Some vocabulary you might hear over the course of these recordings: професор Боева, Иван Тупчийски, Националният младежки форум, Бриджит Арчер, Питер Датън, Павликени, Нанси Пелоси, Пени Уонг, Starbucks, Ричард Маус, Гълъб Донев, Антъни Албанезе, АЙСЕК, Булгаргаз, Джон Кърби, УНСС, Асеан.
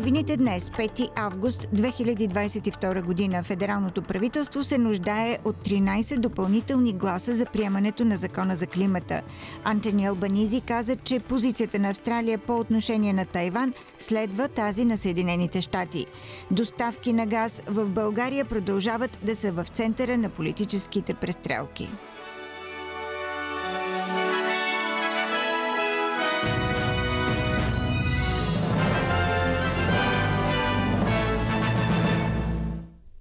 новините днес, 5 август 2022 година. Федералното правителство се нуждае от 13 допълнителни гласа за приемането на закона за климата. Антъни Албанезе каза, че позицията на Австралия по отношение на Тайван следва тази на Съединените щати. Доставки на газ в България продължават да са в центъра на политическите престрелки.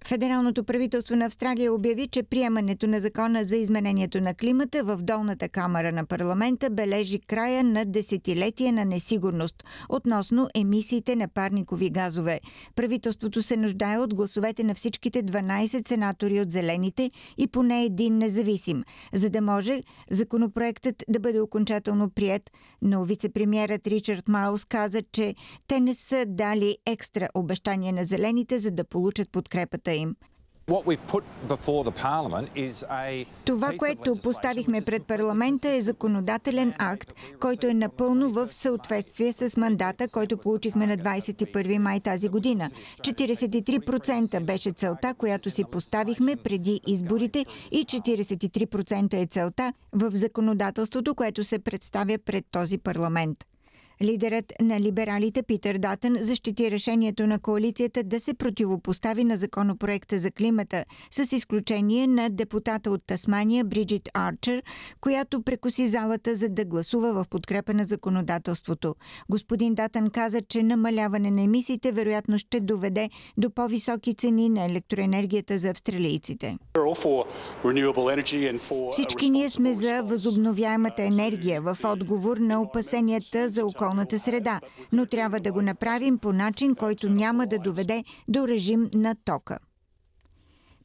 Федералното правителство на Австралия обяви, че приемането на закона за изменението на климата в долната камара на парламента бележи края на десетилетие на несигурност относно емисиите на парникови газове. Правителството се нуждае от гласовете на всичките 12 сенатори от Зелените и поне един независим, за да може законопроектът да бъде окончателно приет, но вице-премиерът Ричард Маус каза, че те не са дали екстра обещание на Зелените, за да получат подкрепата им. Това, което поставихме пред парламента, е законодателен акт, който е напълно в съответствие с мандата, който получихме на 21 май тази година. 43% беше целта, която си поставихме преди изборите, и 43% е целта в законодателството, което се представя пред този парламент. Лидерът на либералите Питер Датън защити решението на коалицията да се противопостави на законопроекта за климата, с изключение на депутата от Тасмания Бриджит Арчер, която прекоси залата, за да гласува в подкрепа на законодателството. Господин Датън каза, че намаляване на емисиите вероятно ще доведе до по-високи цени на електроенергията за австралийците. Всички ние сме за възобновяемата енергия в отговор на опасенията за околната среда, но трябва да го направим по начин, който няма да доведе до режим на тока.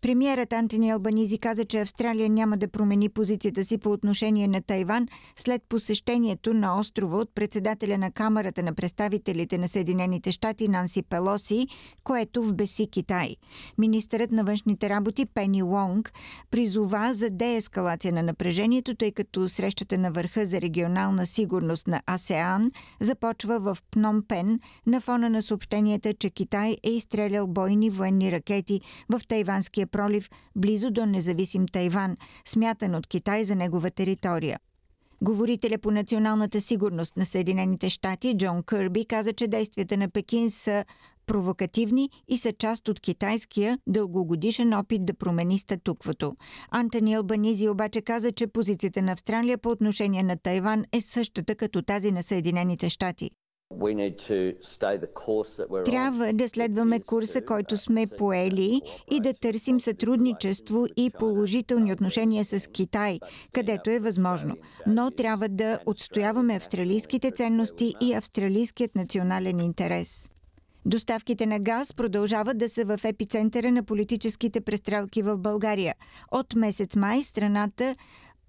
Премиерът Антъни Албанезе каза, че Австралия няма да промени позицията си по отношение на Тайван след посещението на острова от председателя на Камарата на представителите на Съединените щати Нанси Пелоси, което вбеси Китай. Министърът на външните работи Пени Уонг призова за деескалация на напрежението, тъй като срещата на върха за регионална сигурност на Асеан започва в Пномпен на фона на съобщенията, че Китай е изстрелял бойни военни ракети в тайванския пролив близо до независим Тайван, смятан от Китай за негова територия. Говорителя по националната сигурност на Съединените щати Джон Кърби каза, че действията на Пекин са провокативни и са част от китайския дългогодишен опит да промени статуквото. Антъни Албанезе обаче каза, че позицията на Австралия по отношение на Тайван е същата като тази на Съединените щати. Трябва да следваме курса, който сме поели, и да търсим сътрудничество и положителни отношения с Китай, където е възможно. Но трябва да отстояваме австралийските ценности и австралийският национален интерес. Доставките на газ продължават да са в епицентъра на политическите престрелки в България. От месец май страната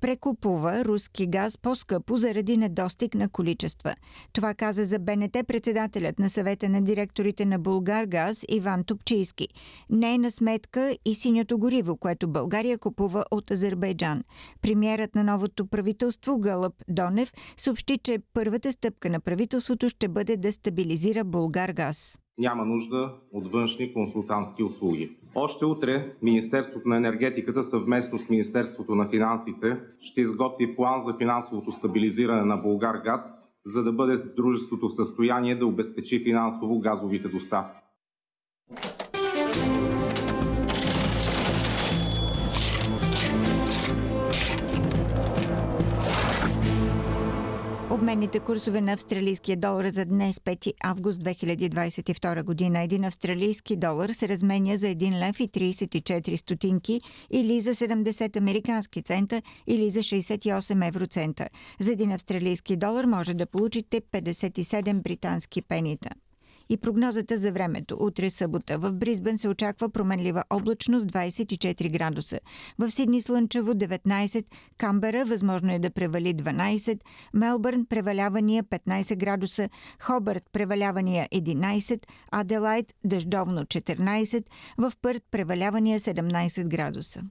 прекупува руски газ по-скъпо заради недостиг на количества. Това каза за БНТ председателят на съвета на директорите на Булгаргаз Иван Тупчийски. Не е на сметка и синьото гориво, което България купува от Азербайджан. Премиерът на новото правителство Гълъб Донев съобщи, че първата стъпка на правителството ще бъде да стабилизира Булгаргаз. Няма нужда от външни консултантски услуги. Още утре Министерството на енергетиката съвместно с Министерството на финансите ще изготви план за финансовото стабилизиране на Булгаргаз, за да бъде дружеството в състояние да обезпечи финансово газовите доставки. Обменните курсове на австралийския долар за днес, 5 август 2022 година. Един австралийски долар се разменя за 1 лев и 34 стотинки, или за 70 американски цента, или за 68 евроцента. За един австралийски долар може да получите 57 британски пенита. И прогнозата за времето. Утре събота в Бризбен се очаква променлива облачност 24 градуса. В Сидни слънчево 19, Камбера възможно е да превали 12, Мелбърн превалявания 15 градуса, Хобърт превалявания 11, Аделайд дъждовно 14, в Пърт превалявания 17 градуса.